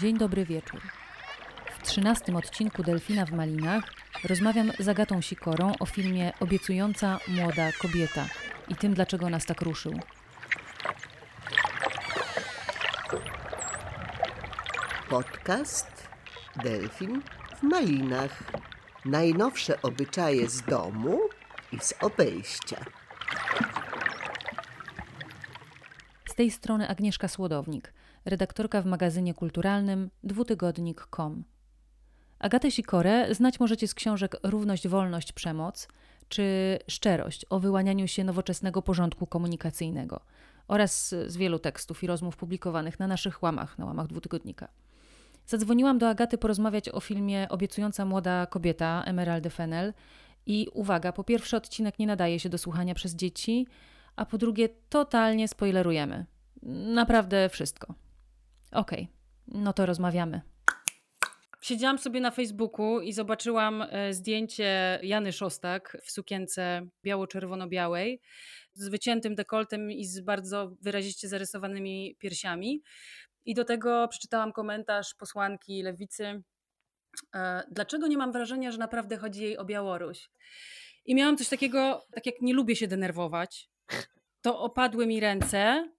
Dzień dobry wieczór. W 13 odcinku Delfina w Malinach rozmawiam z Agatą Sikorą o filmie Obiecująca Młoda Kobieta i tym, dlaczego nas tak ruszył. Podcast Delfin w Malinach. Najnowsze obyczaje z domu i z obejścia. Z tej strony Agnieszka Słodownik, redaktorka w magazynie kulturalnym dwutygodnik.com. Agatę Sikorę znać możecie z książek Równość, wolność, przemoc czy Szczerość o wyłanianiu się nowoczesnego porządku komunikacyjnego oraz z wielu tekstów i rozmów publikowanych na naszych łamach, na łamach dwutygodnika. Zadzwoniłam do Agaty porozmawiać o filmie Obiecująca młoda kobieta Emeraldy Fennell i uwaga, po pierwsze odcinek nie nadaje się do słuchania przez dzieci, a po drugie totalnie spoilerujemy. Naprawdę wszystko. Okej, no to rozmawiamy. Siedziałam sobie na Facebooku i zobaczyłam zdjęcie Jany Szostak w sukience biało-czerwono-białej z wyciętym dekoltem i z bardzo wyraziście zarysowanymi piersiami. I do tego przeczytałam komentarz posłanki Lewicy. Dlaczego nie mam wrażenia, że naprawdę chodzi jej o Białoruś? I miałam coś takiego, tak jak nie lubię się denerwować, to opadły mi ręce.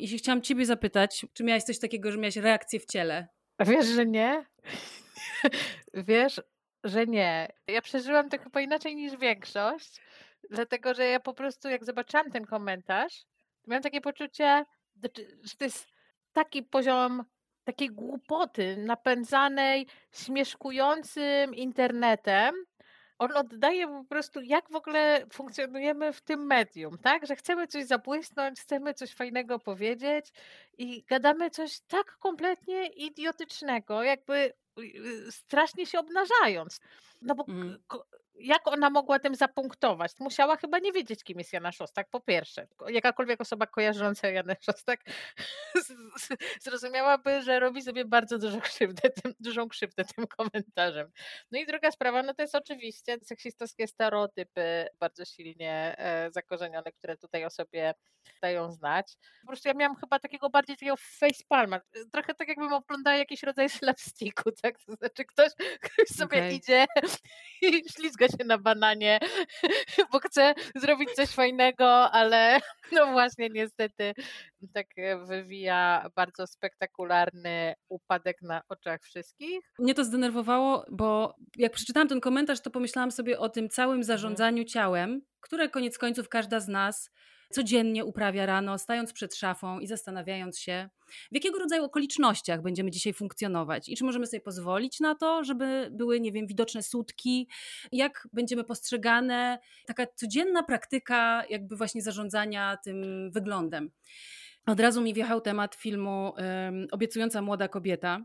I się chciałam ciebie zapytać, czy miałaś coś takiego, że miałaś reakcję w ciele? Wiesz, że nie? Wiesz, że nie. Ja przeżyłam to chyba inaczej niż większość, dlatego że ja po prostu jak zobaczyłam ten komentarz, to miałam takie poczucie, że to jest taki poziom takiej głupoty napędzanej śmieszkującym internetem. On oddaje po prostu, jak w ogóle funkcjonujemy w tym medium, tak? Że chcemy coś zabłysnąć, chcemy coś fajnego powiedzieć i gadamy coś tak kompletnie idiotycznego, jakby strasznie się obnażając. No bo jak ona mogła tym zapunktować? Musiała chyba nie wiedzieć, kim jest Jana Szostak, po pierwsze. Jakakolwiek osoba kojarząca Janę Szostak zrozumiałaby, że robi sobie bardzo dużą krzywdę tym komentarzem. No i druga sprawa, no to jest oczywiście seksistowskie stereotypy bardzo silnie zakorzenione, które tutaj o sobie dają znać. Po prostu ja miałam chyba bardziej takiego facepalma. Trochę tak jakbym oglądała jakiś rodzaj slapsticku, tak? To znaczy ktoś sobie idzie i ślizga się na bananie, bo chce zrobić coś fajnego, ale no właśnie niestety tak wywija bardzo spektakularny upadek na oczach wszystkich. Mnie to zdenerwowało, bo jak przeczytałam ten komentarz, to pomyślałam sobie o tym całym zarządzaniu ciałem, które koniec końców każda z nas codziennie uprawia rano, stając przed szafą i zastanawiając się, w jakiego rodzaju okolicznościach będziemy dzisiaj funkcjonować i czy możemy sobie pozwolić na to, żeby były, nie wiem, widoczne sutki, jak będziemy postrzegane, taka codzienna praktyka jakby właśnie zarządzania tym wyglądem. Od razu mi wjechał temat filmu Obiecująca młoda kobieta.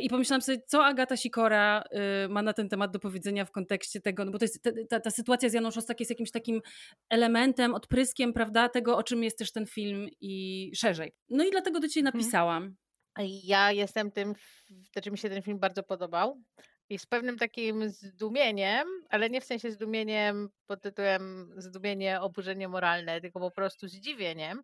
I pomyślałam sobie, co Agata Sikora ma na ten temat do powiedzenia w kontekście tego, no bo to jest ta sytuacja z Janą Szostak jest jakimś takim elementem, odpryskiem, prawda, tego, o czym jest też ten film i szerzej. No i dlatego do ciebie napisałam. Ja jestem tym, znaczy mi się ten film bardzo podobał i z pewnym takim zdumieniem, ale nie w sensie zdumieniem pod tytułem zdumienie, oburzenie moralne, tylko po prostu zdziwieniem,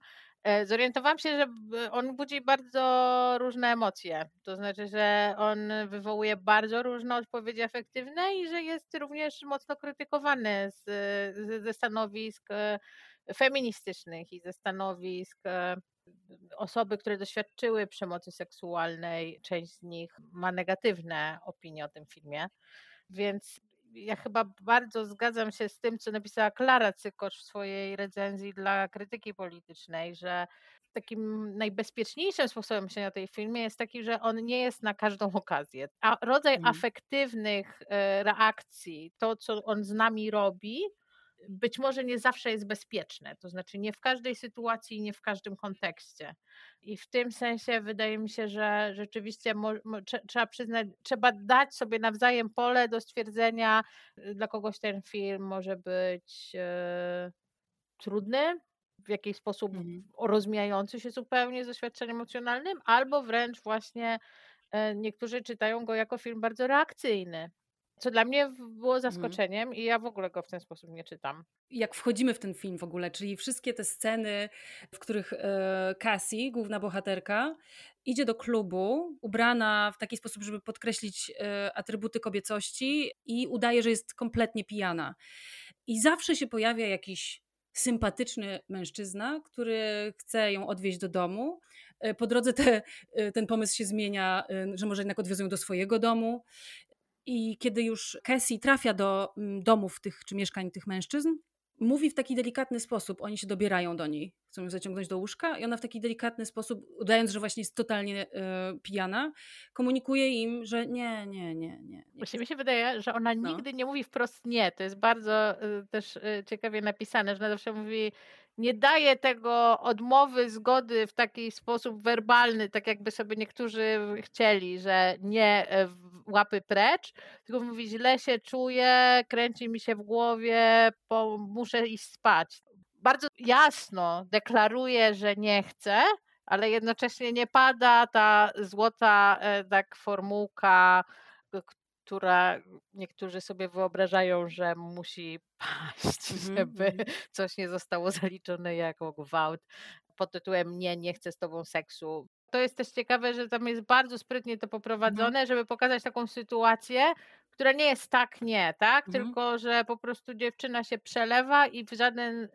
zorientowałam się, że on budzi bardzo różne emocje. To znaczy, że on wywołuje bardzo różne odpowiedzi afektywne i że jest również mocno krytykowany ze stanowisk feministycznych i ze stanowisk osoby, które doświadczyły przemocy seksualnej. Część z nich ma negatywne opinie o tym filmie, więc ja chyba bardzo zgadzam się z tym, co napisała Klara Cykosz w swojej recenzji dla Krytyki Politycznej, że takim najbezpieczniejszym sposobem myślenia o tej filmie jest taki, że on nie jest na każdą okazję. A rodzaj afektywnych reakcji, to co on z nami robi, być może nie zawsze jest bezpieczne, to znaczy nie w każdej sytuacji i nie w każdym kontekście. I w tym sensie wydaje mi się, że rzeczywiście trzeba dać sobie nawzajem pole do stwierdzenia, dla kogoś ten film może być trudny, w jakiś sposób rozmijający się zupełnie z doświadczeniem emocjonalnym, albo wręcz właśnie niektórzy czytają go jako film bardzo reakcyjny. co dla mnie było zaskoczeniem i ja w ogóle go w ten sposób nie czytam. Jak wchodzimy w ten film w ogóle, czyli wszystkie te sceny, w których Cassie, główna bohaterka, idzie do klubu ubrana w taki sposób, żeby podkreślić atrybuty kobiecości i udaje, że jest kompletnie pijana. I zawsze się pojawia jakiś sympatyczny mężczyzna, który chce ją odwieźć do domu. Po drodze ten pomysł się zmienia, że może jednak odwiozą ją do swojego domu. I kiedy już Cassie trafia do domów tych, czy mieszkań tych mężczyzn, mówi w taki delikatny sposób, oni się dobierają do niej, chcą ją zaciągnąć do łóżka i ona w taki delikatny sposób, udając, że właśnie jest totalnie pijana, komunikuje im, że nie. Właśnie mi się wydaje, że ona nigdy nie mówi wprost nie, to jest bardzo też ciekawie napisane, że ona zawsze mówi, nie daje tego odmowy, zgody w taki sposób werbalny, tak jakby sobie niektórzy chcieli, że nie łapy precz, tylko mówi źle się czuję, kręci mi się w głowie, muszę iść spać. Bardzo jasno deklaruje, że nie chce, ale jednocześnie nie pada ta złota tak formułka, która niektórzy sobie wyobrażają, że musi paść, żeby coś nie zostało zaliczone jako gwałt pod tytułem nie chcę z tobą seksu. To jest też ciekawe, że tam jest bardzo sprytnie to poprowadzone, żeby pokazać taką sytuację, która nie jest tak? Tylko, że po prostu dziewczyna się przelewa i w żaden,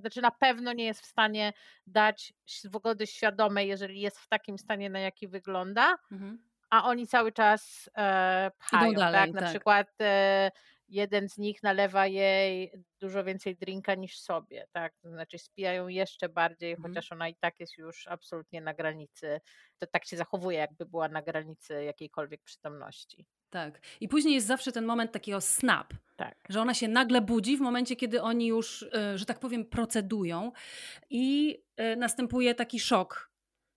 znaczy na pewno nie jest w stanie dać zgody świadomej, jeżeli jest w takim stanie, na jaki wygląda. A oni cały czas pchają, dalej, tak? Na przykład jeden z nich nalewa jej dużo więcej drinka niż sobie, tak? To znaczy spijają jeszcze bardziej, chociaż ona i tak jest już absolutnie na granicy. To tak się zachowuje, jakby była na granicy jakiejkolwiek przytomności. Tak. I później jest zawsze ten moment takiego snap, tak, że ona się nagle budzi w momencie, kiedy oni już, że tak powiem, procedują i następuje taki szok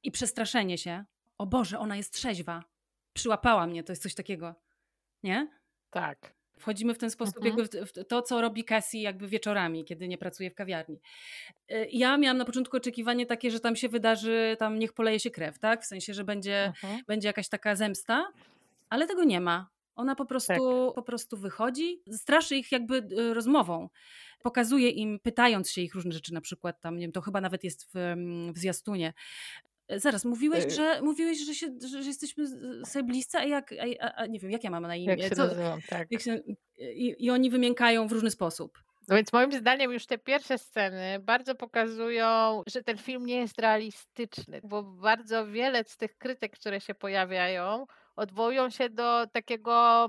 i przestraszenie się. O Boże, ona jest trzeźwa. Przyłapała mnie, to jest coś takiego, nie? Tak. Wchodzimy w ten sposób jakby w to, co robi Cassie jakby wieczorami, kiedy nie pracuje w kawiarni. Ja miałam na początku oczekiwanie takie, że tam się wydarzy, tam niech poleje się krew, tak? W sensie, że będzie jakaś taka zemsta, ale tego nie ma. Ona po prostu wychodzi, straszy ich jakby rozmową. Pokazuje im, pytając się ich różne rzeczy, na przykład tam, nie wiem, to chyba nawet jest w zjastunie. Zaraz, mówiłeś, że jesteśmy sobie bliscy, a nie wiem, jak ja mam na imię. Jak się nazywam, tak. I oni wymiękają w różny sposób. No więc moim zdaniem już te pierwsze sceny bardzo pokazują, że ten film nie jest realistyczny, bo bardzo wiele z tych krytyk, które się pojawiają, odwołują się do takiego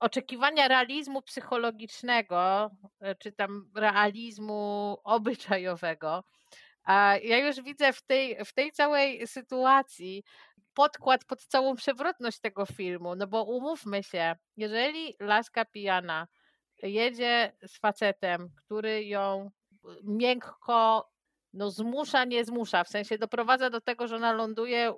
oczekiwania realizmu psychologicznego, czy tam realizmu obyczajowego. A ja już widzę w tej całej sytuacji podkład pod całą przewrotność tego filmu, no bo umówmy się, jeżeli laska pijana jedzie z facetem, który ją miękko zmusza, nie zmusza, w sensie doprowadza do tego, że ona ląduje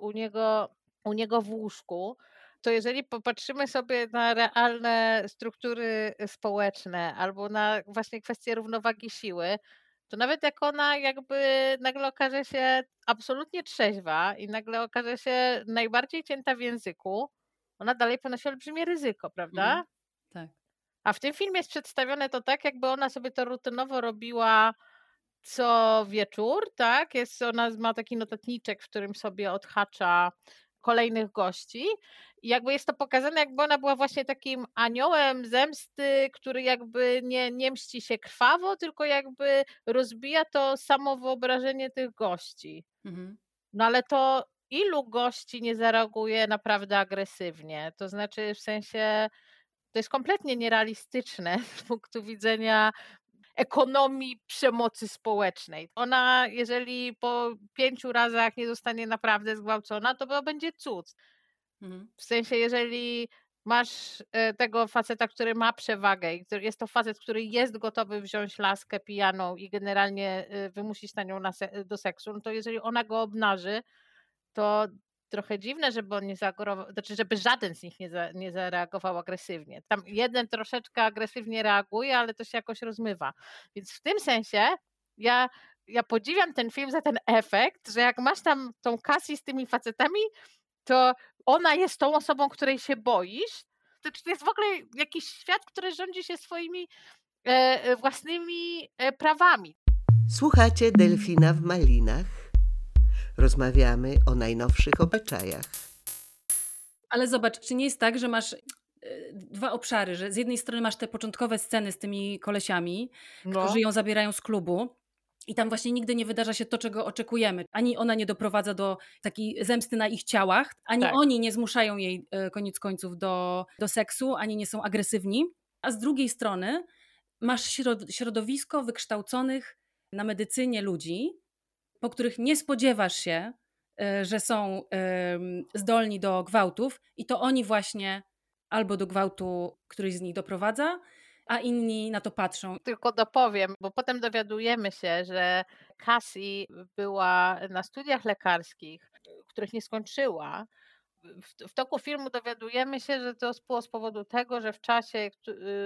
u niego w łóżku, to jeżeli popatrzymy sobie na realne struktury społeczne albo na właśnie kwestię równowagi siły, to nawet jak ona jakby nagle okaże się absolutnie trzeźwa i nagle okaże się najbardziej cięta w języku, ona dalej ponosi olbrzymie ryzyko, prawda? Tak. A w tym filmie jest przedstawione to tak, jakby ona sobie to rutynowo robiła co wieczór, tak? Ona ma taki notatniczek, w którym sobie odhacza kolejnych gości i jakby jest to pokazane, jakby ona była właśnie takim aniołem zemsty, który jakby nie mści się krwawo, tylko jakby rozbija to samo wyobrażenie tych gości. No ale to ilu gości nie zareaguje naprawdę agresywnie? To znaczy w sensie to jest kompletnie nierealistyczne z punktu widzenia ekonomii przemocy społecznej. Ona, jeżeli po 5 razach nie zostanie naprawdę zgwałcona, to będzie cud. W sensie, jeżeli masz tego faceta, który ma przewagę i jest to facet, który jest gotowy wziąć laskę pijaną i generalnie wymusić na nią do seksu, no to jeżeli ona go obnaży, to trochę dziwne, żeby on nie zareagował, znaczy żeby żaden z nich nie zareagował agresywnie. Tam jeden troszeczkę agresywnie reaguje, ale to się jakoś rozmywa. Więc w tym sensie ja podziwiam ten film za ten efekt, że jak masz tam tą Cassie z tymi facetami, to ona jest tą osobą, której się boisz, to jest w ogóle jakiś świat, który rządzi się swoimi własnymi prawami. Słuchacie Delfina w Malinach. Rozmawiamy o najnowszych obyczajach. Ale zobacz, czy nie jest tak, że masz dwa obszary, że z jednej strony masz te początkowe sceny z tymi kolesiami, którzy ją zabierają z klubu i tam właśnie nigdy nie wydarza się to, czego oczekujemy. Ani ona nie doprowadza do takiej zemsty na ich ciałach, ani oni nie zmuszają jej koniec końców do seksu, ani nie są agresywni. A z drugiej strony masz środowisko wykształconych na medycynie ludzi, po których nie spodziewasz się, że są zdolni do gwałtów i to oni właśnie albo do gwałtu któryś z nich doprowadza, a inni na to patrzą. Tylko dopowiem, bo potem dowiadujemy się, że Cassie była na studiach lekarskich, których nie skończyła. W toku filmu dowiadujemy się, że to było z powodu tego, że w czasie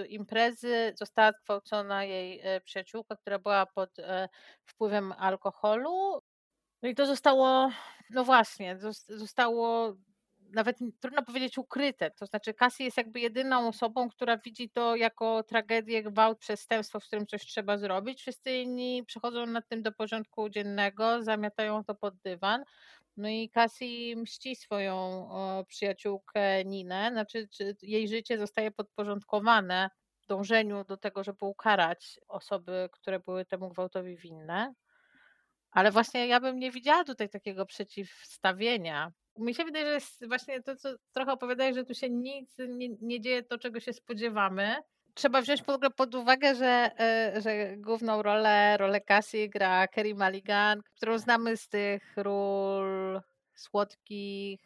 imprezy została zgwałcona jej przyjaciółka, która była pod wpływem alkoholu. No i to zostało, no właśnie, zostało nawet trudno powiedzieć ukryte. To znaczy Cassie jest jakby jedyną osobą, która widzi to jako tragedię, gwałt, przestępstwo, w którym coś trzeba zrobić. Wszyscy inni przechodzą nad tym do porządku dziennego, zamiatają to pod dywan. No i Cassie mści swoją przyjaciółkę Ninę, znaczy jej życie zostaje podporządkowane w dążeniu do tego, żeby ukarać osoby, które były temu gwałtowi winne. Ale właśnie ja bym nie widziała tutaj takiego przeciwstawienia. Mi się wydaje, że jest właśnie to, co trochę opowiadałeś, że tu się nic nie dzieje to, czego się spodziewamy. Trzeba wziąć w ogóle pod uwagę, że główną rolę Cassie gra Carey Mulligan, którą znamy z tych ról słodkich,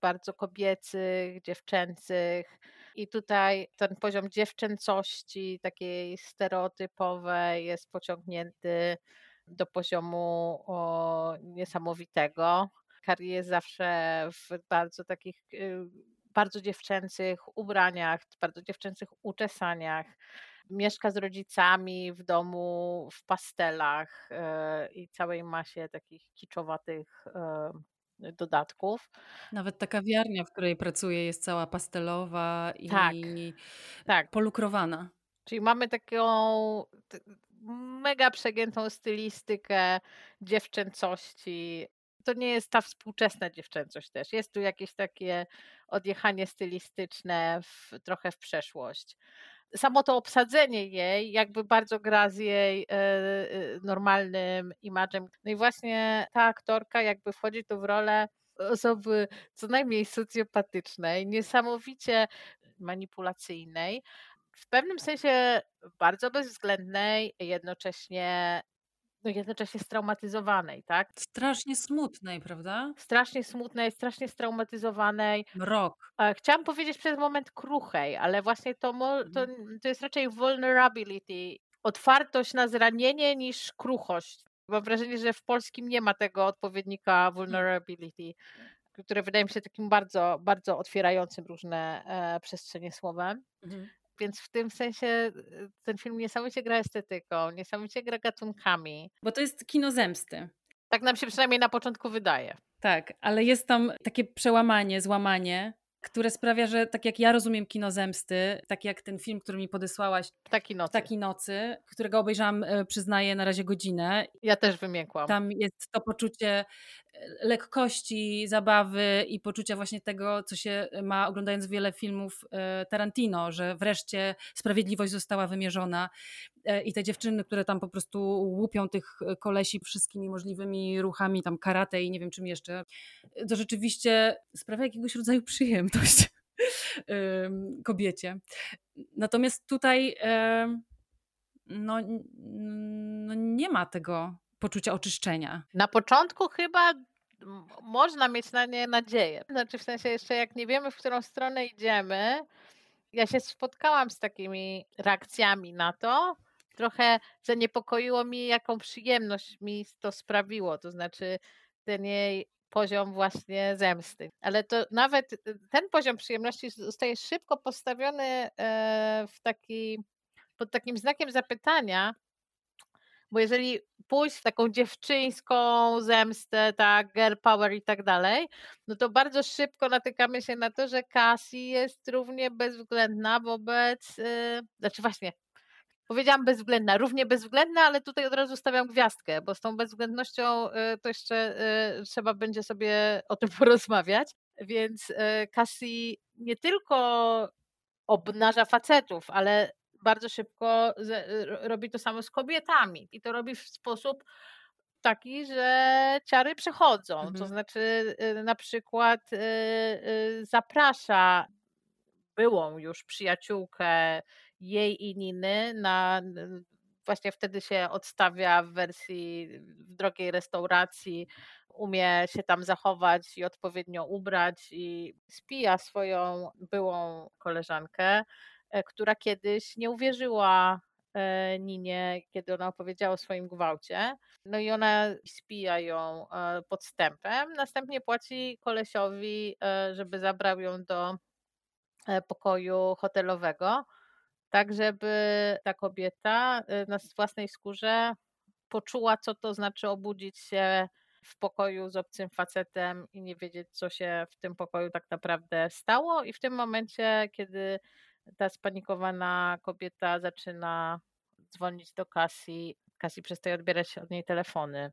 bardzo kobiecych, dziewczęcych. I tutaj ten poziom dziewczęcości, takiej stereotypowej, jest pociągnięty do poziomu niesamowitego. Carey jest zawsze w bardzo takich bardzo dziewczęcych ubraniach, bardzo dziewczęcych uczesaniach. Mieszka z rodzicami w domu, w pastelach i całej masie takich kiczowatych dodatków. Nawet ta kawiarnia, w której pracuje, jest cała pastelowa i polukrowana. Czyli mamy taką mega przegiętą stylistykę dziewczęcości. To nie jest ta współczesna dziewczęcość też. Jest tu jakieś takie odjechanie stylistyczne trochę w przeszłość. Samo to obsadzenie jej jakby bardzo gra z jej normalnym imażem. No i właśnie ta aktorka jakby wchodzi tu w rolę osoby co najmniej socjopatycznej, niesamowicie manipulacyjnej, w pewnym sensie bardzo bezwzględnej, jednocześnie straumatyzowanej, tak? Strasznie smutnej, prawda? Strasznie smutnej, strasznie straumatyzowanej. Mrok. Chciałam powiedzieć przez moment kruchej, ale właśnie to jest raczej vulnerability, otwartość na zranienie niż kruchość. Mam wrażenie, że w polskim nie ma tego odpowiednika vulnerability, które wydaje mi się takim bardzo, bardzo otwierającym różne przestrzenie słowem. Mhm. Więc w tym sensie ten film niesamowicie gra estetyką, niesamowicie gra gatunkami. Bo to jest kino zemsty. Tak nam się przynajmniej na początku wydaje. Tak, ale jest tam takie przełamanie, złamanie, które sprawia, że tak jak ja rozumiem kino zemsty, tak jak ten film, który mi podesłałaś, Ptaki Nocy, którego obejrzałam, przyznaję, na razie godzinę. Ja też wymiękłam. Tam jest to poczucie lekkości, zabawy i poczucia właśnie tego, co się ma oglądając wiele filmów Tarantino, że wreszcie sprawiedliwość została wymierzona i te dziewczyny, które tam po prostu łupią tych kolesi wszystkimi możliwymi ruchami, tam karate i nie wiem czym jeszcze, to rzeczywiście sprawia jakiegoś rodzaju przyjemność kobiecie. Natomiast tutaj no nie ma tego poczucia oczyszczenia. Na początku chyba można mieć na nie nadzieję. Znaczy w sensie jeszcze jak nie wiemy, w którą stronę idziemy. Ja się spotkałam z takimi reakcjami na to. Trochę zaniepokoiło mi, jaką przyjemność mi to sprawiło. To znaczy ten jej poziom właśnie zemsty. Ale to nawet ten poziom przyjemności zostaje szybko postawiony pod takim znakiem zapytania, bo jeżeli pójść w taką dziewczyńską zemstę, tak, girl power i tak dalej, no to bardzo szybko natykamy się na to, że Cassie jest równie bezwzględna wobec, znaczy właśnie, powiedziałam bezwzględna, równie bezwzględna, ale tutaj od razu stawiam gwiazdkę, bo z tą bezwzględnością to jeszcze trzeba będzie sobie o tym porozmawiać, więc Cassie nie tylko obnaża facetów, ale bardzo szybko robi to samo z kobietami i to robi w sposób taki, że ciary przechodzą, to znaczy na przykład zaprasza byłą już przyjaciółkę jej i Niny na, właśnie wtedy się odstawia w wersji w drogiej restauracji, umie się tam zachować i odpowiednio ubrać i spija swoją byłą koleżankę, która kiedyś nie uwierzyła Ninie, kiedy ona opowiedziała o swoim gwałcie. No i ona spija ją podstępem, następnie płaci kolesiowi, żeby zabrał ją do pokoju hotelowego, tak żeby ta kobieta na własnej skórze poczuła, co to znaczy obudzić się w pokoju z obcym facetem i nie wiedzieć, co się w tym pokoju tak naprawdę stało. I w tym momencie, kiedy ta spanikowana kobieta zaczyna dzwonić do Cassie, Cassie przestaje odbierać od niej telefony.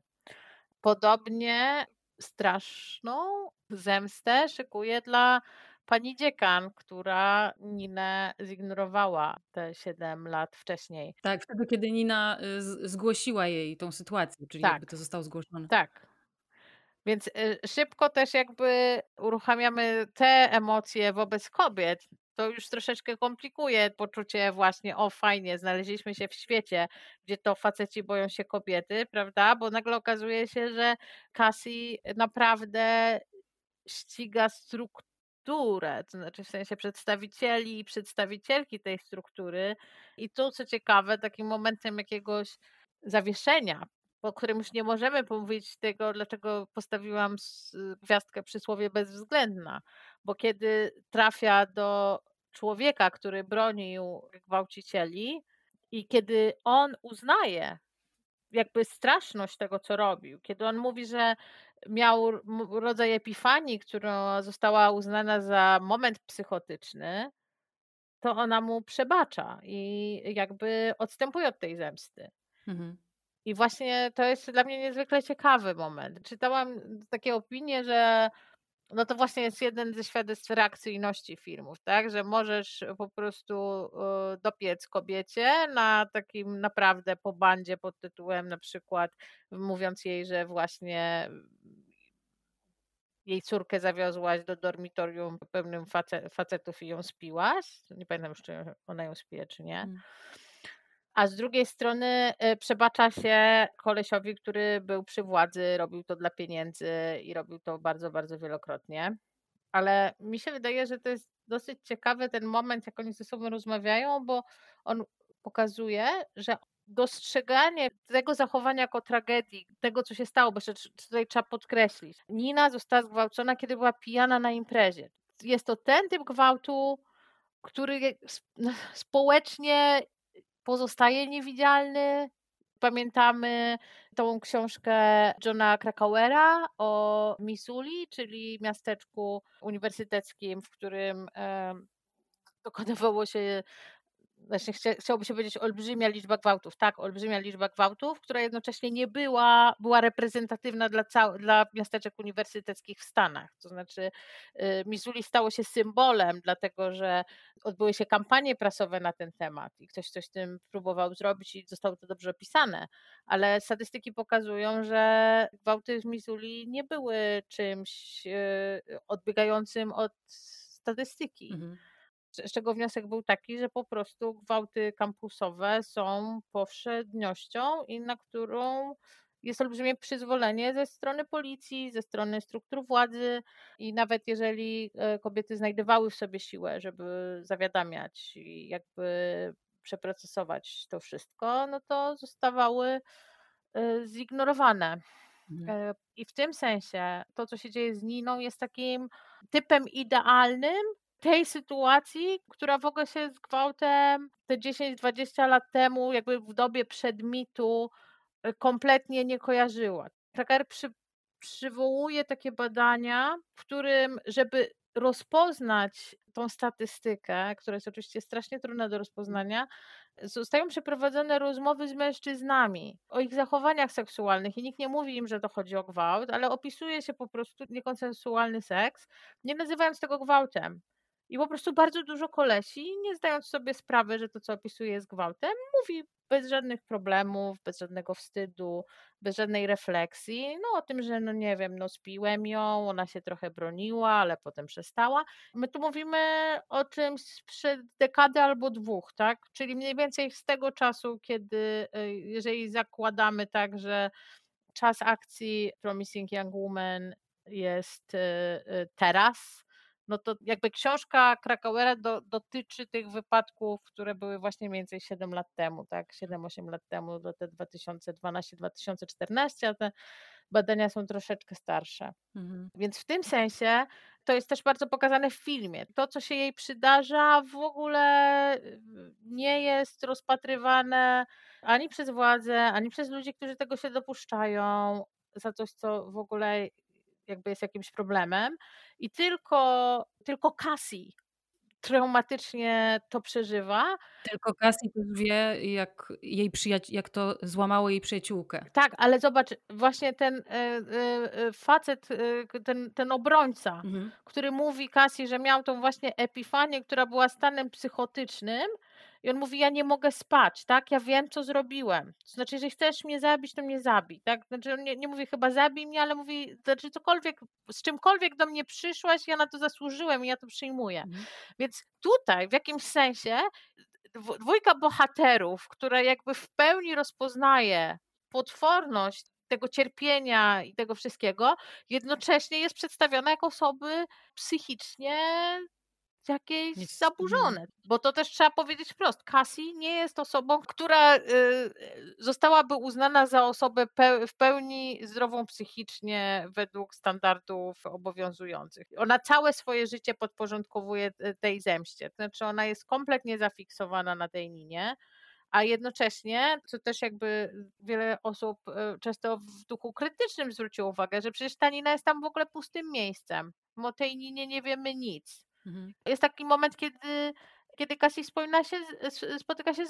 Podobnie straszną zemstę szykuje dla pani dziekan, która Ninę zignorowała te 7 lat wcześniej. Tak, wtedy kiedy Nina zgłosiła jej tą sytuację, czyli tak, jakby to zostało zgłoszone. Tak. Więc szybko też jakby uruchamiamy te emocje wobec kobiet. To już troszeczkę komplikuje poczucie właśnie, o fajnie, znaleźliśmy się w świecie, gdzie to faceci boją się kobiety, prawda? Bo nagle okazuje się, że Cassie naprawdę ściga strukturę, to znaczy w sensie przedstawicieli i przedstawicielki tej struktury. I to, co ciekawe, takim momentem jakiegoś zawieszenia, o którym już nie możemy powiedzieć tego, dlaczego postawiłam gwiazdkę przy słowie bezwzględna, bo kiedy trafia do człowieka, który bronił gwałcicieli i kiedy on uznaje jakby straszność tego, co robił, kiedy on mówi, że miał rodzaj epifanii, która została uznana za moment psychotyczny, to ona mu przebacza i jakby odstępuje od tej zemsty. Mhm. I właśnie to jest dla mnie niezwykle ciekawy moment. Czytałam takie opinie, że no to właśnie jest jeden ze świadectw reakcyjności filmów, tak? Że możesz po prostu dopiec kobiecie na takim naprawdę po bandzie pod tytułem na przykład mówiąc jej, że właśnie jej córkę zawiozłaś do dormitorium pełnym facetów i ją spiłaś. Nie pamiętam już, czy ona ją spije, czy nie. A z drugiej strony przebacza się kolesiowi, który był przy władzy, robił to dla pieniędzy i robił to bardzo, bardzo wielokrotnie. Ale mi się wydaje, że to jest dosyć ciekawy ten moment, jak oni ze sobą rozmawiają, bo on pokazuje, że dostrzeganie tego zachowania jako tragedii, tego, co się stało, bo tutaj trzeba podkreślić. Nina została zgwałcona, kiedy była pijana na imprezie. Jest to ten typ gwałtu, który społecznie pozostaje niewidzialny. Pamiętamy tą książkę Johna Krakauera o Missouli, czyli miasteczku uniwersyteckim, w którym dokonywało się, znaczy chciałoby się powiedzieć, olbrzymia liczba gwałtów. Tak, olbrzymia liczba gwałtów, która jednocześnie nie była reprezentatywna dla miasteczek uniwersyteckich w Stanach. To znaczy Missouri stało się symbolem, dlatego że odbyły się kampanie prasowe na ten temat i ktoś coś z tym próbował zrobić i zostało to dobrze opisane. Ale statystyki pokazują, że gwałty w Missouri nie były czymś odbiegającym od statystyki. Mhm. Z czego wniosek był taki, że po prostu gwałty kampusowe są powszedniością i na którą jest olbrzymie przyzwolenie ze strony policji, ze strony struktur władzy i nawet jeżeli kobiety znajdowały w sobie siłę, żeby zawiadamiać i jakby przeprocesować to wszystko, no to zostawały zignorowane. I w tym sensie to, co się dzieje z Niną, jest takim typem idealnym tej sytuacji, która w ogóle się z gwałtem te 10-20 lat temu, jakby w dobie przed mitu, kompletnie nie kojarzyła. Krakauer przywołuje takie badania, w którym, żeby rozpoznać tą statystykę, która jest oczywiście strasznie trudna do rozpoznania, zostają przeprowadzone rozmowy z mężczyznami o ich zachowaniach seksualnych i nikt nie mówi im, że to chodzi o gwałt, ale opisuje się po prostu niekonsensualny seks, nie nazywając tego gwałtem. I po prostu bardzo dużo kolesi, nie zdając sobie sprawy, że to, co opisuje, jest gwałtem, mówi bez żadnych problemów, bez żadnego wstydu, bez żadnej refleksji, no o tym, że no nie wiem, no spiłem ją, ona się trochę broniła, ale potem przestała. My tu mówimy o czymś sprzed dekady albo dwóch, tak? Czyli mniej więcej z tego czasu, kiedy, jeżeli zakładamy tak, że czas akcji Promising Young Woman jest teraz, no to jakby książka Krakauera dotyczy tych wypadków, które były właśnie mniej więcej 7 lat temu, tak, 7-8 lat temu, do te 2012-2014, a te badania są troszeczkę starsze. Mhm. Więc w tym sensie to jest też bardzo pokazane w filmie. To, co się jej przydarza, w ogóle nie jest rozpatrywane ani przez władzę, ani przez ludzi, którzy tego się dopuszczają za coś, co w ogóle jakby jest jakimś problemem i tylko Cassie traumatycznie to przeżywa. Tylko Cassie też wie, jak to złamało jej przyjaciółkę. Tak, ale zobacz, właśnie ten facet, ten obrońca, który mówi Cassie, że miał tą właśnie epifanię, która była stanem psychotycznym i on mówi, ja nie mogę spać, tak? Ja wiem, co zrobiłem. To znaczy, jeżeli chcesz mnie zabić, to mnie zabij, tak? Znaczy, on nie mówi chyba zabij mnie, ale mówi, znaczy cokolwiek, z czymkolwiek do mnie przyszłaś, ja na to zasłużyłem i ja to przyjmuję. Więc tutaj w jakimś sensie dwójka bohaterów, która jakby w pełni rozpoznaje potworność tego cierpienia i tego wszystkiego, jednocześnie jest przedstawiona jako osoby psychicznie jakieś zaburzone, bo to też trzeba powiedzieć wprost, Cassie nie jest osobą, która zostałaby uznana za osobę w pełni zdrową psychicznie według standardów obowiązujących. Ona całe swoje życie podporządkowuje tej zemście, znaczy ona jest kompletnie zafiksowana na tej linie, a jednocześnie, co też jakby wiele osób często w duchu krytycznym zwróciło uwagę, że przecież ta lina jest tam w ogóle pustym miejscem, o tej linie nie wiemy nic. Jest taki moment, kiedy Cassie spotyka się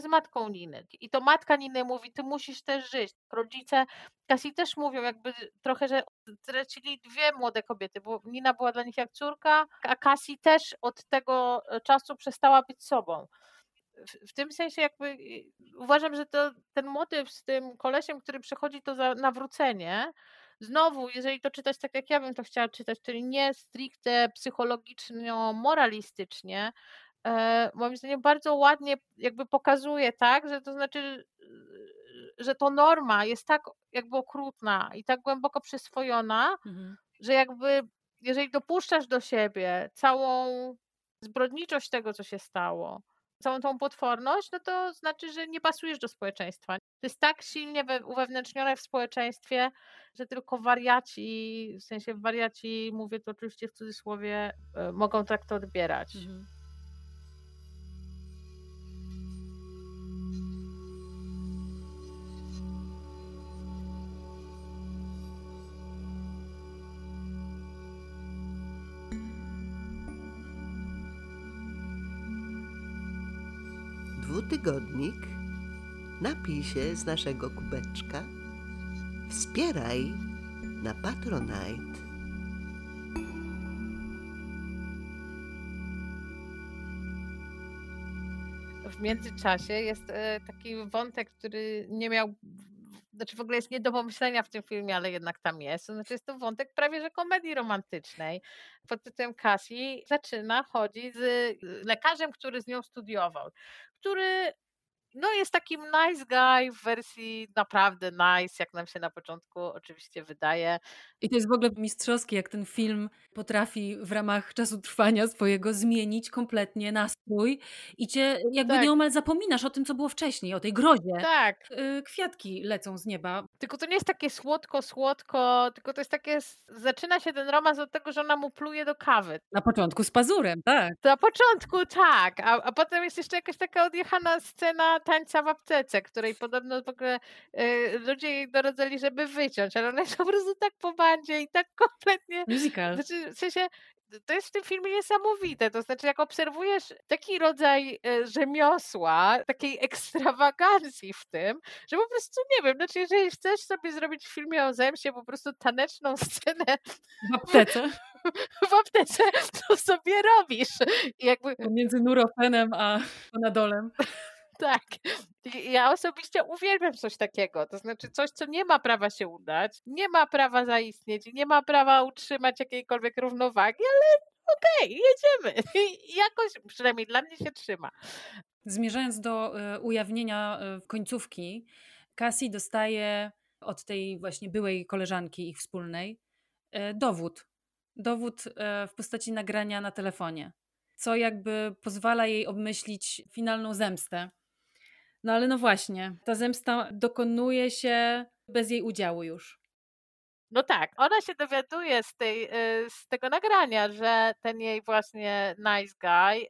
z matką Niny i to matka Niny mówi, ty musisz też żyć. Rodzice Cassie też mówią jakby trochę, że stracili dwie młode kobiety, bo Nina była dla nich jak córka, a Cassie też od tego czasu przestała być sobą. W tym sensie jakby uważam, że to ten motyw z tym kolesiem, który przychodzi, to za nawrócenie. Znowu, jeżeli to czytać tak, jak ja bym to chciała czytać, czyli nie stricte psychologiczno-moralistycznie, moim zdaniem bardzo ładnie jakby pokazuje, tak, że to znaczy, że to norma jest tak jakby okrutna i tak głęboko przyswojona, że jakby jeżeli dopuszczasz do siebie całą zbrodniczość tego, co się stało, całą tą potworność, no to znaczy, że nie pasujesz do społeczeństwa. To jest tak silnie uwewnętrznione w społeczeństwie, że tylko wariaci, w sensie wariaci, mówię to oczywiście w cudzysłowie, mogą tak to odbierać. Mhm. Tygodnik, napij się z naszego kubeczka, wspieraj na Patronite. W międzyczasie jest taki wątek, który nie miał, znaczy w ogóle jest nie do pomyślenia w tym filmie, ale jednak tam jest. Znaczy jest to wątek prawie że komedii romantycznej. Pod tytułem Cassie zaczyna chodzić z lekarzem, który z nią studiował, który no jest takim nice guy w wersji naprawdę nice, jak nam się na początku oczywiście wydaje. I to jest w ogóle mistrzowskie, jak ten film potrafi w ramach czasu trwania swojego zmienić kompletnie nastrój i cię jakby tak. Nieomal zapominasz o tym, co było wcześniej, o tej grozie. Tak. Kwiatki lecą z nieba. Tylko to nie jest takie słodko, tylko to jest takie, zaczyna się ten romans od tego, że ona mu pluje do kawy. Na początku z pazurem, tak. Na początku, tak, a potem jest jeszcze jakaś taka odjechana scena tańca w aptece, której podobno w ogóle ludzie jej dorodzeli, żeby wyciąć, ale ona jest po prostu tak po bandzie i tak kompletnie... Musical. Znaczy, w sensie... To jest w tym filmie niesamowite, to znaczy jak obserwujesz taki rodzaj rzemiosła, takiej ekstrawagancji w tym, że po prostu nie wiem, znaczy jeżeli chcesz sobie zrobić w filmie o zemście po prostu taneczną scenę w aptece to sobie robisz. I jakby... Między Nurofenem a Panadolem. Tak. Ja osobiście uwielbiam coś takiego, to znaczy coś, co nie ma prawa się udać, nie ma prawa zaistnieć i nie ma prawa utrzymać jakiejkolwiek równowagi, ale okej, jedziemy. I jakoś, przynajmniej dla mnie się trzyma. Zmierzając do ujawnienia końcówki, Cassie dostaje od tej właśnie byłej koleżanki ich wspólnej dowód. Dowód w postaci nagrania na telefonie, co jakby pozwala jej obmyślić finalną zemstę. No ale no właśnie, ta zemsta dokonuje się bez jej udziału już. No tak, ona się dowiaduje z tego nagrania, że ten jej właśnie nice guy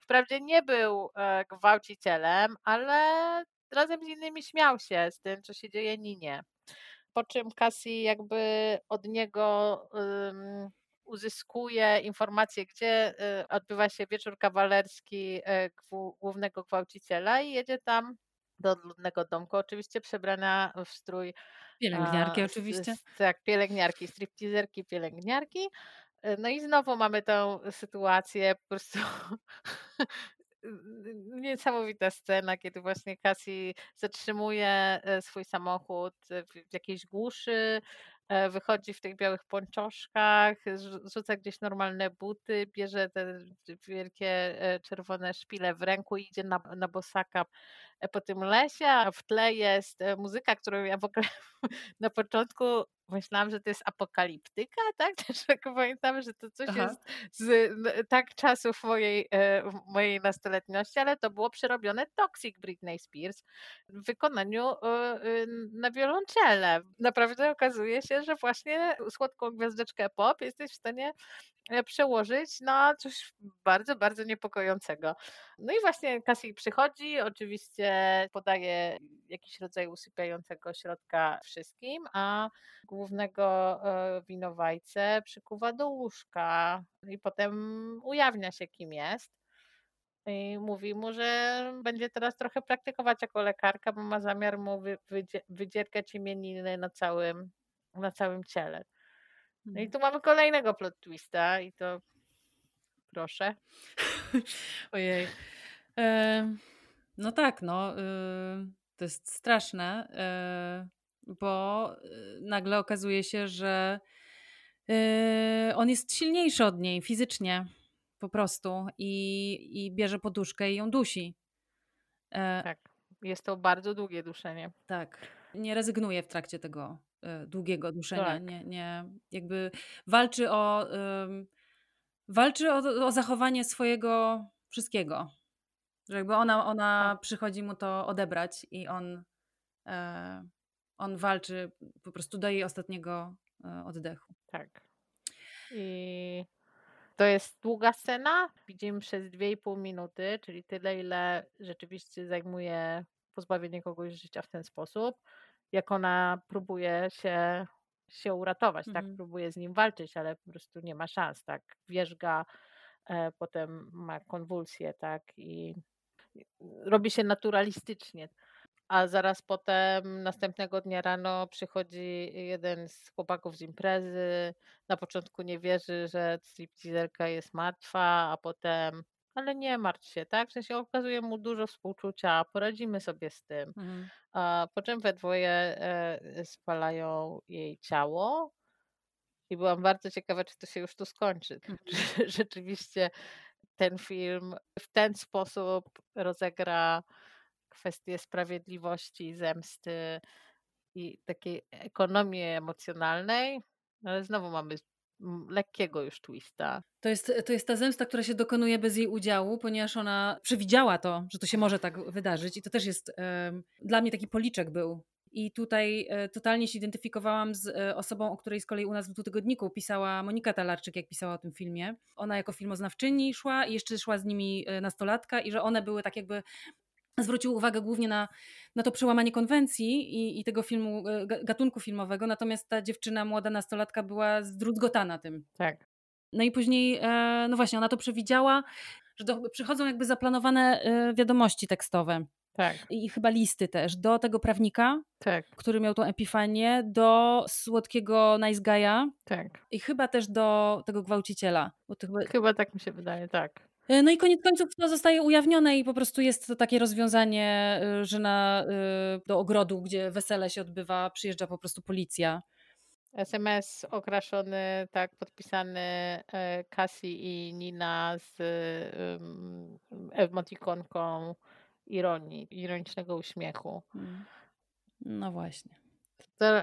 wprawdzie nie był gwałcicielem, ale razem z innymi śmiał się z tym, co się dzieje Ninie. Po czym Cassie jakby od niego... uzyskuje informację, gdzie odbywa się wieczór kawalerski głównego gwałciciela i jedzie tam do odludnego domku, oczywiście przebrana w strój pielęgniarki oczywiście. Tak, pielęgniarki, stripteaserki, pielęgniarki. No i znowu mamy tę sytuację po prostu... Niesamowita scena, kiedy właśnie Cassie zatrzymuje swój samochód w jakiejś głuszy, wychodzi w tych białych pończoszkach, rzuca gdzieś normalne buty, bierze te wielkie czerwone szpile w ręku i idzie na bosaka po tym lesie, a w tle jest muzyka, którą ja w ogóle na początku myślałam, że to jest apokaliptyka, tak? Też tak pamiętam, że to coś jest z tak czasów mojej nastoletności, ale to było przerobione Toxic Britney Spears w wykonaniu na wiolonczele. Naprawdę okazuje się, że właśnie słodką gwiazdeczkę pop jesteś w stanie przełożyć na coś bardzo, bardzo niepokojącego. No i właśnie Cassie przychodzi, oczywiście podaje jakiś rodzaj usypiającego środka wszystkim, a głównego winowajcę przykuwa do łóżka i potem ujawnia się, kim jest. I mówi mu, że będzie teraz trochę praktykować jako lekarka, bo ma zamiar mu wydziergać imieniny na całym ciele. No i tu mamy kolejnego plot twista i to proszę. Ojej. No tak, to jest straszne, bo nagle okazuje się, że on jest silniejszy od niej fizycznie po prostu i bierze poduszkę i ją dusi. Tak, jest to bardzo długie duszenie. Tak, nie rezygnuje w trakcie tego długiego duszenia, tak. nie, jakby walczy o zachowanie swojego wszystkiego, że jakby ona przychodzi mu to odebrać i on walczy po prostu do jej ostatniego oddechu. Tak. I to jest długa scena, widzimy przez 2,5 minuty, czyli tyle, ile rzeczywiście zajmuje pozbawienie kogoś życia w ten sposób, jak ona próbuje się uratować, tak, próbuje z nim walczyć, ale po prostu nie ma szans, tak, wierzga, potem ma konwulsję, tak, i robi się naturalistycznie. A zaraz potem, następnego dnia rano przychodzi jeden z chłopaków z imprezy, na początku nie wierzy, że stripteaserka jest martwa, a potem, ale nie martw się, tak? W sensie okazuje mu dużo współczucia, poradzimy sobie z tym. Mhm. Po czym we dwoje spalają jej ciało i byłam bardzo ciekawa, czy to się już tu skończy. Mhm. Czy rzeczywiście ten film w ten sposób rozegra kwestie sprawiedliwości, zemsty i takiej ekonomii emocjonalnej, ale znowu mamy lekkiego już twista. To jest ta zemsta, która się dokonuje bez jej udziału, ponieważ ona przewidziała to, że to się może tak wydarzyć i to też jest dla mnie taki policzek był. I tutaj totalnie się identyfikowałam z osobą, o której z kolei u nas w Dwutygodniku pisała Monika Talarczyk, jak pisała o tym filmie. Ona jako filmoznawczyni szła i jeszcze szła z nimi nastolatka i że one były tak jakby... Zwrócił uwagę głównie na to przełamanie konwencji i tego filmu, gatunku filmowego, natomiast ta dziewczyna, młoda nastolatka była zdruzgotana tym. Tak. No i później, no właśnie, ona to przewidziała, że przychodzą jakby zaplanowane wiadomości tekstowe. Tak. I chyba listy też do tego prawnika, tak, który miał tą epifanię, do słodkiego nice guy'a, tak, i chyba też do tego gwałciciela. Bo to chyba tak mi się wydaje, tak. No i koniec końców to zostaje ujawnione i po prostu jest to takie rozwiązanie, że do ogrodu, gdzie wesele się odbywa, przyjeżdża po prostu policja. SMS okraszony, tak, podpisany Kasi i Nina z emotikonką ironii, ironicznego uśmiechu. No właśnie.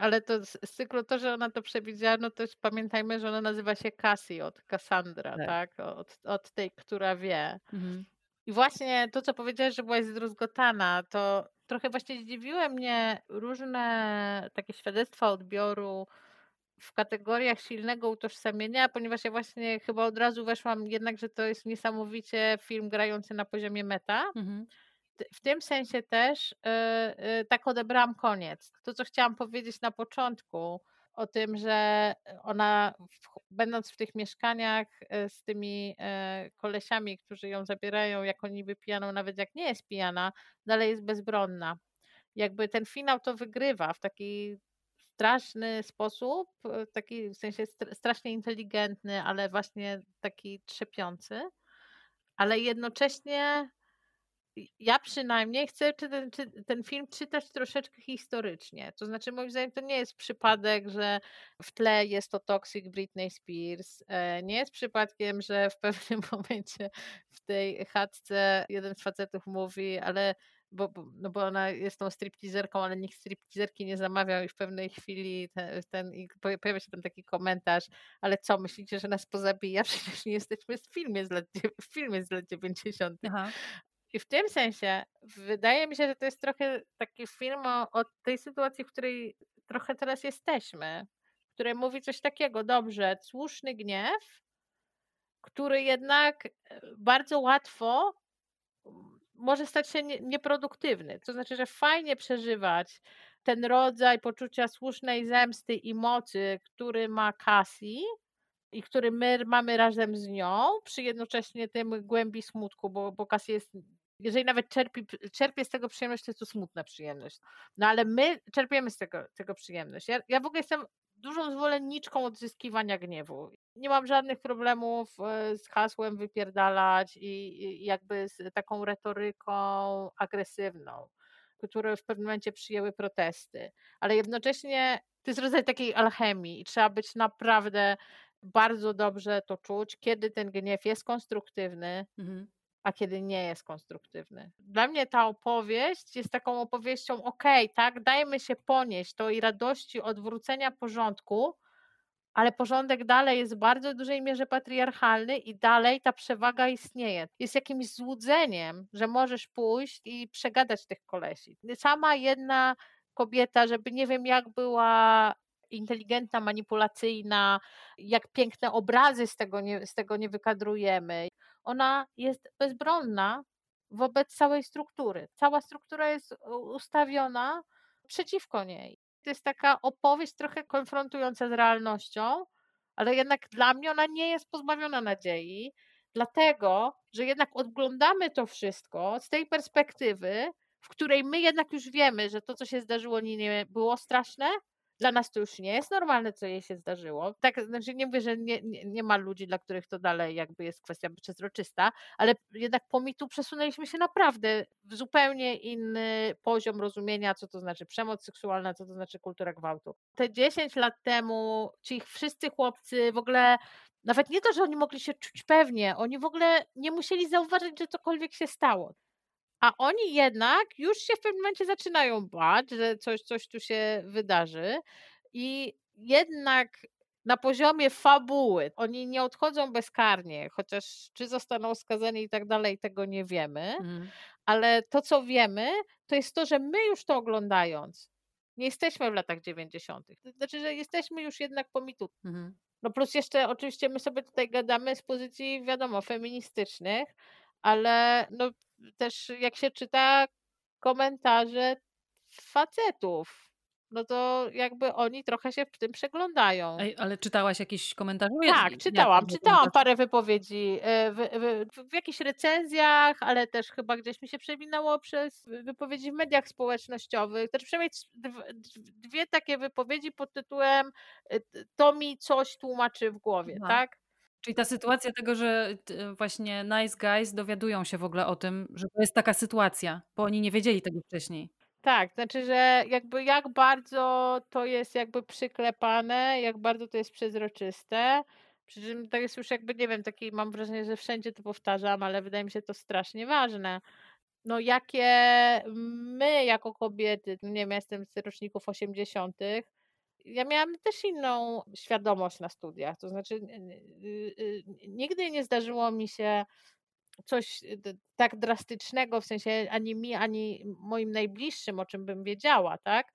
Ale to z cyklu to, że ona to przewidziała, no też pamiętajmy, że ona nazywa się Cassie od Cassandra, tak? Od tej, która wie. Mhm. I właśnie to, co powiedziałeś, że byłaś zdruzgotana, to trochę właśnie zdziwiły mnie różne takie świadectwa odbioru w kategoriach silnego utożsamienia, ponieważ ja właśnie chyba od razu weszłam jednak, że to jest niesamowicie film grający na poziomie meta. Mhm. W tym sensie też tak odebrałam koniec. To, co chciałam powiedzieć na początku o tym, że ona będąc w tych mieszkaniach z tymi kolesiami, którzy ją zabierają jako niby pijaną, nawet jak nie jest pijana, dalej jest bezbronna. Jakby ten finał to wygrywa w taki straszny sposób, taki w sensie strasznie inteligentny, ale właśnie taki trzepiący, ale jednocześnie ja przynajmniej chcę ten film czytać troszeczkę historycznie. To znaczy moim zdaniem to nie jest przypadek, że w tle jest to Toxic Britney Spears. Nie jest przypadkiem, że w pewnym momencie w tej chatce jeden z facetów mówi, ale bo ona jest tą stripteaserką, ale nikt stripteaserki nie zamawiał i w pewnej chwili i pojawia się tam taki komentarz, ale co, myślicie, że nas pozabija? Przecież nie jesteśmy w filmie z lat 90. Aha. I w tym sensie wydaje mi się, że to jest trochę taki film o tej sytuacji, w której trochę teraz jesteśmy, który mówi coś takiego, dobrze, słuszny gniew, który jednak bardzo łatwo może stać się nieproduktywny. To znaczy, że fajnie przeżywać ten rodzaj poczucia słusznej zemsty i mocy, który ma Cassie, i który my mamy razem z nią, przy jednocześnie tym głębi smutku, bo Cassie jest, jeżeli nawet czerpie z tego przyjemność, to jest to smutna przyjemność. No ale my czerpiemy z tego przyjemność. Ja w ogóle jestem dużą zwolenniczką odzyskiwania gniewu. Nie mam żadnych problemów z hasłem wypierdalać i jakby z taką retoryką agresywną, które w pewnym momencie przyjęły protesty. Ale jednocześnie to jest rodzaj takiej alchemii i trzeba być naprawdę bardzo dobrze to czuć, kiedy ten gniew jest konstruktywny, a kiedy nie jest konstruktywny. Dla mnie ta opowieść jest taką opowieścią, tak, dajmy się ponieść to i radości odwrócenia porządku, ale porządek dalej jest w bardzo dużej mierze patriarchalny i dalej ta przewaga istnieje. Jest jakimś złudzeniem, że możesz pójść i przegadać tych kolesi. Sama jedna kobieta, żeby nie wiem jak była inteligentna, manipulacyjna, jak piękne obrazy z tego nie wykadrujemy. Ona jest bezbronna wobec całej struktury. Cała struktura jest ustawiona przeciwko niej. To jest taka opowieść trochę konfrontująca z realnością, ale jednak dla mnie ona nie jest pozbawiona nadziei, dlatego, że jednak oglądamy to wszystko z tej perspektywy, w której my jednak już wiemy, że to, co się zdarzyło, nie było straszne, dla nas to już nie jest normalne, co jej się zdarzyło. Tak, znaczy nie mówię, że nie ma ludzi, dla których to dalej jakby jest kwestia przezroczysta, ale jednak po mitu przesunęliśmy się naprawdę w zupełnie inny poziom rozumienia, co to znaczy przemoc seksualna, co to znaczy kultura gwałtu. Te 10 lat temu ci wszyscy chłopcy w ogóle, nawet nie to, że oni mogli się czuć pewnie, oni w ogóle nie musieli zauważyć, że cokolwiek się stało. A oni jednak już się w pewnym momencie zaczynają bać, że coś tu się wydarzy i jednak na poziomie fabuły oni nie odchodzą bezkarnie, chociaż czy zostaną skazani i tak dalej, tego nie wiemy, ale to co wiemy, to jest to, że my już to oglądając Nie jesteśmy w latach 90. To znaczy, że jesteśmy już jednak po mitu. Mhm. No plus jeszcze oczywiście my sobie tutaj gadamy z pozycji, wiadomo, feministycznych, ale no też jak się czyta komentarze facetów, no to jakby oni trochę się w tym przeglądają. Ej, ale czytałaś jakieś komentarze? Tak, czytałam parę wypowiedzi w jakichś recenzjach, ale też chyba gdzieś mi się przewinęło przez wypowiedzi w mediach społecznościowych. Też przynajmniej dwie takie wypowiedzi pod tytułem to mi coś tłumaczy w głowie, tak? Czyli ta sytuacja tego, że właśnie nice guys dowiadują się w ogóle o tym, że to jest taka sytuacja, bo oni nie wiedzieli tego wcześniej. Tak, znaczy, że jakby jak bardzo to jest jakby przyklepane, jak bardzo to jest przezroczyste. Przy czym to jest już jakby, nie wiem, taki mam wrażenie, że wszędzie to powtarzam, ale wydaje mi się to strasznie ważne. No jakie my jako kobiety, nie wiem, ja jestem z roczników 80. Ja miałam też inną świadomość na studiach, to znaczy nigdy nie zdarzyło mi się coś tak drastycznego, w sensie ani mi, ani moim najbliższym, o czym bym wiedziała, tak?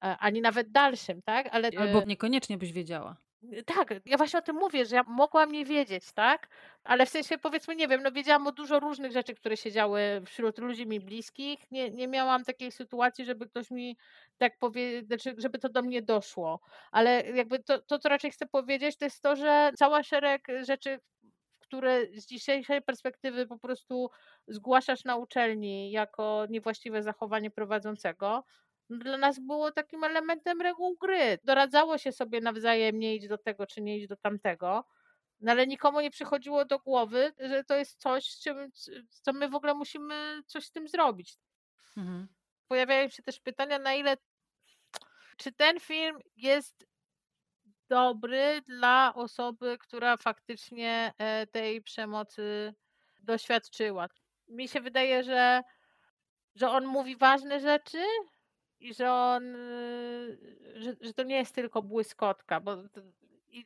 Ani nawet dalszym, tak? Ale... Albo niekoniecznie byś wiedziała. Tak, ja właśnie o tym mówię, że ja mogłam nie wiedzieć, tak? Ale w sensie powiedzmy, nie wiem, no wiedziałam o dużo różnych rzeczy, które się działy wśród ludzi mi bliskich. Nie miałam takiej sytuacji, żeby ktoś mi tak znaczy, żeby to do mnie doszło. Ale jakby to, co raczej chcę powiedzieć, to jest to, że cała szereg rzeczy, które z dzisiejszej perspektywy po prostu zgłaszasz na uczelni jako niewłaściwe zachowanie prowadzącego, dla nas było takim elementem reguł gry. Doradzało się sobie nawzajem, nie idź do tego czy nie idź do tamtego, no ale nikomu nie przychodziło do głowy, że to jest coś, co my w ogóle musimy coś z tym zrobić. Mhm. Pojawiają się też pytania, na ile czy ten film jest dobry dla osoby, która faktycznie tej przemocy doświadczyła. Mi się wydaje, że on mówi ważne rzeczy i że to nie jest tylko błyskotka, bo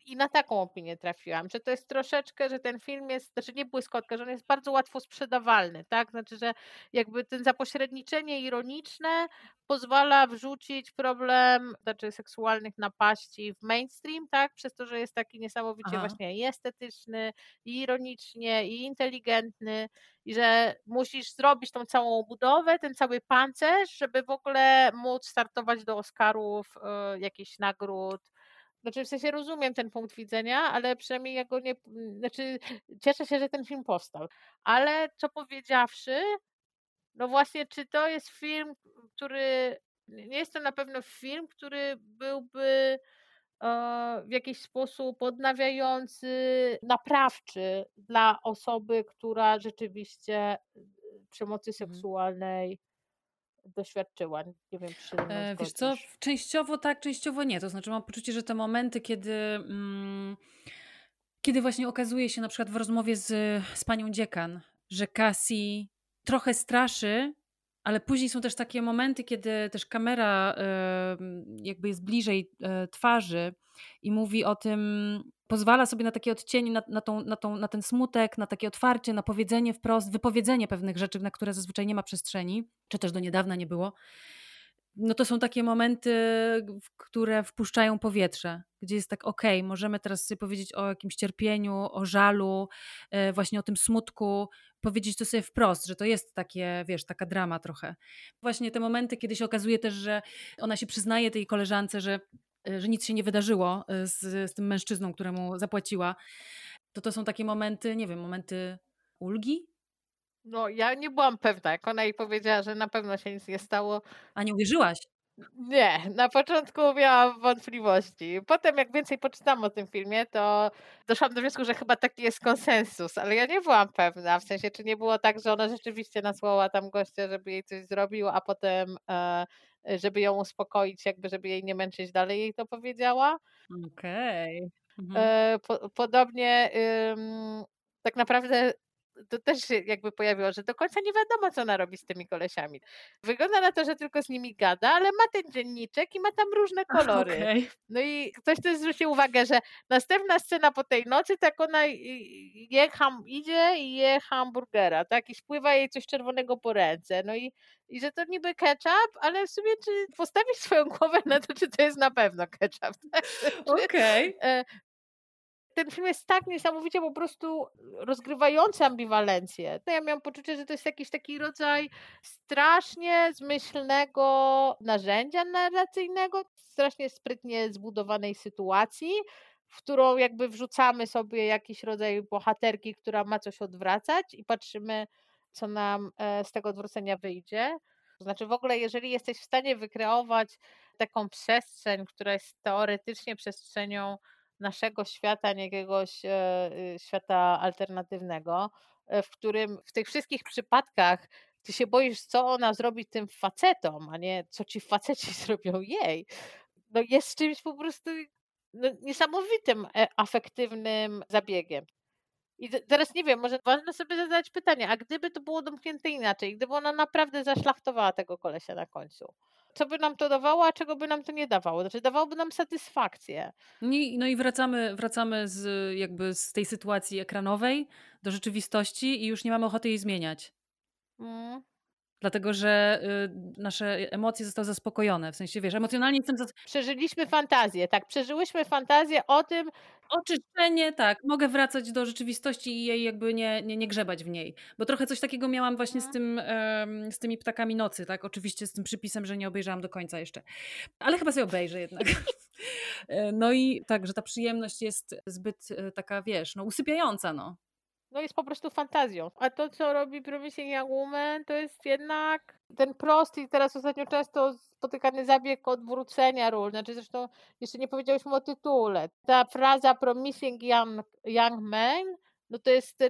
i na taką opinię trafiłam, że to jest troszeczkę, że ten film jest, znaczy nie błyskotka, że on jest bardzo łatwo sprzedawalny, tak? Znaczy, że jakby ten zapośredniczenie ironiczne pozwala wrzucić problem, znaczy seksualnych napaści w mainstream, tak? Przez to, że jest taki niesamowicie właśnie i estetyczny, i ironicznie, i inteligentny, i że musisz zrobić tą całą budowę, ten cały pancerz, żeby w ogóle móc startować do Oscarów, jakichś nagród. Znaczy w sensie rozumiem ten punkt widzenia, ale przynajmniej ja go nie... Znaczy cieszę się, że ten film powstał. Ale co powiedziawszy, no właśnie czy to jest film, który... Nie jest to na pewno film, który byłby w jakiś sposób odnawiający, naprawczy dla osoby, która rzeczywiście przemocy seksualnej doświadczyła. Nie wiem, czy wiesz co, częściowo tak, częściowo nie. To znaczy mam poczucie, że te momenty, kiedy właśnie okazuje się na przykład w rozmowie z panią dziekan, że Cassie trochę straszy, ale później są też takie momenty, kiedy też kamera jakby jest bliżej twarzy i mówi o tym, pozwala sobie na takie odcienie, na ten smutek, na takie otwarcie, na powiedzenie wprost, wypowiedzenie pewnych rzeczy, na które zazwyczaj nie ma przestrzeni, czy też do niedawna nie było. No to są takie momenty, które wpuszczają powietrze, gdzie jest tak okej, możemy teraz sobie powiedzieć o jakimś cierpieniu, o żalu, właśnie o tym smutku, powiedzieć to sobie wprost, że to jest takie, wiesz, taka drama trochę. Właśnie te momenty, kiedy się okazuje też, że ona się przyznaje tej koleżance, że nic się nie wydarzyło z tym mężczyzną, któremu zapłaciła, to są takie momenty, nie wiem, momenty ulgi? No ja nie byłam pewna, jak ona jej powiedziała, że na pewno się nic nie stało. A nie uwierzyłaś? Nie, na początku miałam wątpliwości. Potem jak więcej poczytam o tym filmie, to doszłam do wniosku, że chyba taki jest konsensus, ale ja nie byłam pewna, w sensie czy nie było tak, że ona rzeczywiście nasłała tam gościa, żeby jej coś zrobił, a potem żeby ją uspokoić, jakby żeby jej nie męczyć dalej, jej to powiedziała. Okej. Okay. Mhm. Podobnie tak naprawdę to też się jakby pojawiło, że do końca nie wiadomo, co ona robi z tymi kolesiami. Wygląda na to, że tylko z nimi gada, ale ma ten dzienniczek i ma tam różne kolory. Okay. No i ktoś też zwrócił uwagę, że następna scena po tej nocy, tak ona idzie i je hamburgera, tak? I spływa jej coś czerwonego po ręce. No i że to niby ketchup, ale w sumie czy postawisz swoją głowę na to, czy to jest na pewno ketchup. Tak? Okej. Okay. Ten film jest tak niesamowicie po prostu rozgrywający ambiwalencję. No ja miałam poczucie, że to jest jakiś taki rodzaj strasznie zmyślnego narzędzia narracyjnego, strasznie sprytnie zbudowanej sytuacji, w którą jakby wrzucamy sobie jakiś rodzaj bohaterki, która ma coś odwracać i patrzymy, co nam z tego odwrócenia wyjdzie. To znaczy w ogóle, jeżeli jesteś w stanie wykreować taką przestrzeń, która jest teoretycznie przestrzenią naszego świata, nie jakiegoś świata alternatywnego, w którym w tych wszystkich przypadkach ty się boisz, co ona zrobi tym facetom, a nie co ci faceci zrobią jej. No jest czymś po prostu niesamowitym afektywnym zabiegiem. I teraz nie wiem, może ważne sobie zadać pytanie, a gdyby to było domknięte inaczej, gdyby ona naprawdę zaszlachtowała tego kolesia na końcu, co by nam to dawało, a czego by nam to nie dawało? Znaczy dawałoby nam satysfakcję. No i wracamy z jakby z tej sytuacji ekranowej do rzeczywistości i już nie mamy ochoty jej zmieniać. Mm. Dlatego, że nasze emocje zostały zaspokojone. W sensie, wiesz, emocjonalnie jestem przeżyliśmy fantazję, tak? Przeżyłyśmy fantazję o tym. Oczyszczenie, tak. Mogę wracać do rzeczywistości i jej jakby nie grzebać w niej. Bo trochę coś takiego miałam właśnie z tymi Ptakami Nocy, tak? Oczywiście z tym przypisem, że nie obejrzałam do końca jeszcze. Ale chyba sobie obejrzę jednak. No i tak, że ta przyjemność jest zbyt taka, wiesz, no usypiająca, no. No jest po prostu fantazją. A to, co robi Promising Young Woman, to jest jednak ten prosty i teraz ostatnio często spotykany zabieg odwrócenia ról. Znaczy zresztą jeszcze nie powiedziałyśmy o tytule. Ta fraza Promising Young Man, no to jest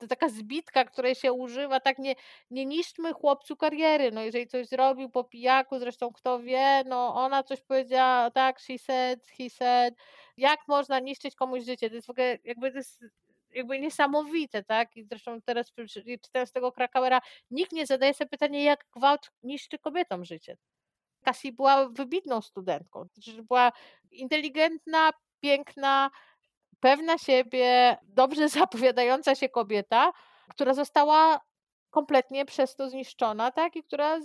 to taka zbitka, której się używa, tak nie niszczmy chłopcu kariery. No jeżeli coś zrobił po pijaku, zresztą kto wie, no ona coś powiedziała, tak, she said, he said. Jak można niszczyć komuś życie? To jest w ogóle jakby to jest jakby niesamowite, tak? I zresztą teraz czytając tego Krakauera, nikt nie zadaje sobie pytania, jak gwałt niszczy kobietom życie. Cassie była wybitną studentką. Była inteligentna, piękna, pewna siebie, dobrze zapowiadająca się kobieta, która została kompletnie przez to zniszczona, tak? I która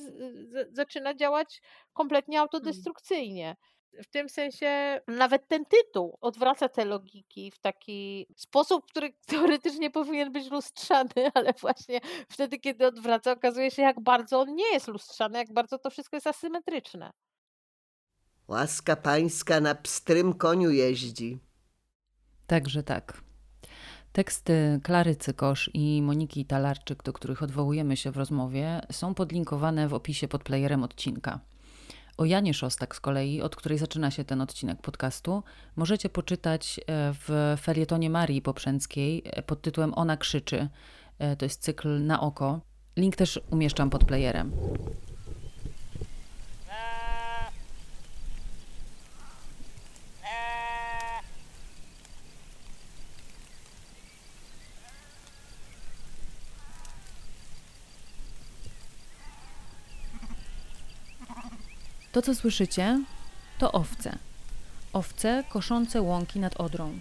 zaczyna działać kompletnie autodestrukcyjnie. W tym sensie nawet ten tytuł odwraca te logiki w taki sposób, który teoretycznie powinien być lustrzany, ale właśnie wtedy, kiedy odwraca, okazuje się, jak bardzo on nie jest lustrzany, jak bardzo to wszystko jest asymetryczne. Łaska pańska na pstrym koniu jeździ. Także tak. Teksty Klary Cykosz i Moniki Talarczyk, do których odwołujemy się w rozmowie, są podlinkowane w opisie pod playerem odcinka. O Janie Szostak z kolei, od której zaczyna się ten odcinek podcastu, możecie poczytać w felietonie Marii Poprzęckiej pod tytułem Ona krzyczy. To jest cykl Na oko. Link też umieszczam pod playerem. To, co słyszycie, to owce. Owce koszące łąki nad Odrą.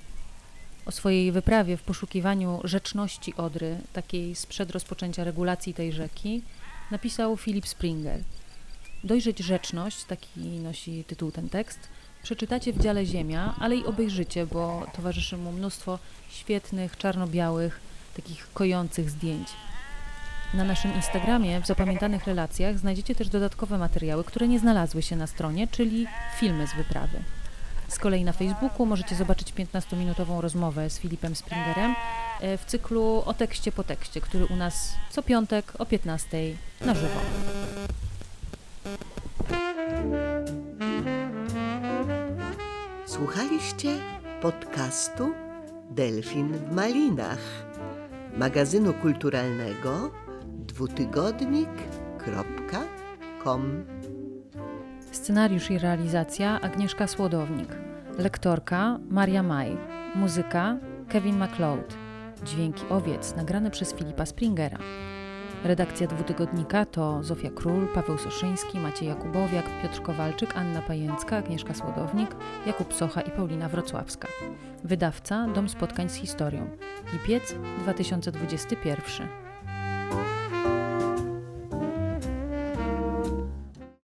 O swojej wyprawie w poszukiwaniu rzeczności Odry, takiej sprzed rozpoczęcia regulacji tej rzeki, napisał Filip Springer. Dojrzeć rzeczność, taki nosi tytuł ten tekst, przeczytacie w dziale Ziemia, ale i obejrzycie, bo towarzyszy mu mnóstwo świetnych, czarno-białych, takich kojących zdjęć. Na naszym Instagramie w zapamiętanych relacjach znajdziecie też dodatkowe materiały, które nie znalazły się na stronie, czyli filmy z wyprawy. Z kolei na Facebooku możecie zobaczyć 15-minutową rozmowę z Filipem Springerem w cyklu O tekście po tekście, który u nas co piątek o 15:00 na żywo. Słuchaliście podcastu Delfin w Malinach, magazynu kulturalnego dwutygodnik.com. Scenariusz i realizacja Agnieszka Słodownik, lektorka Maria Maj, muzyka Kevin MacLeod, Dźwięki owiec nagrane przez Filipa Springera. Redakcja Dwutygodnika to Zofia Król, Paweł Soszyński, Maciej Jakubowiak, Piotr Kowalczyk, Anna Pajęcka, Agnieszka Słodownik, Jakub Socha i Paulina Wrocławska. Wydawca Dom Spotkań z Historią. Lipiec 2021.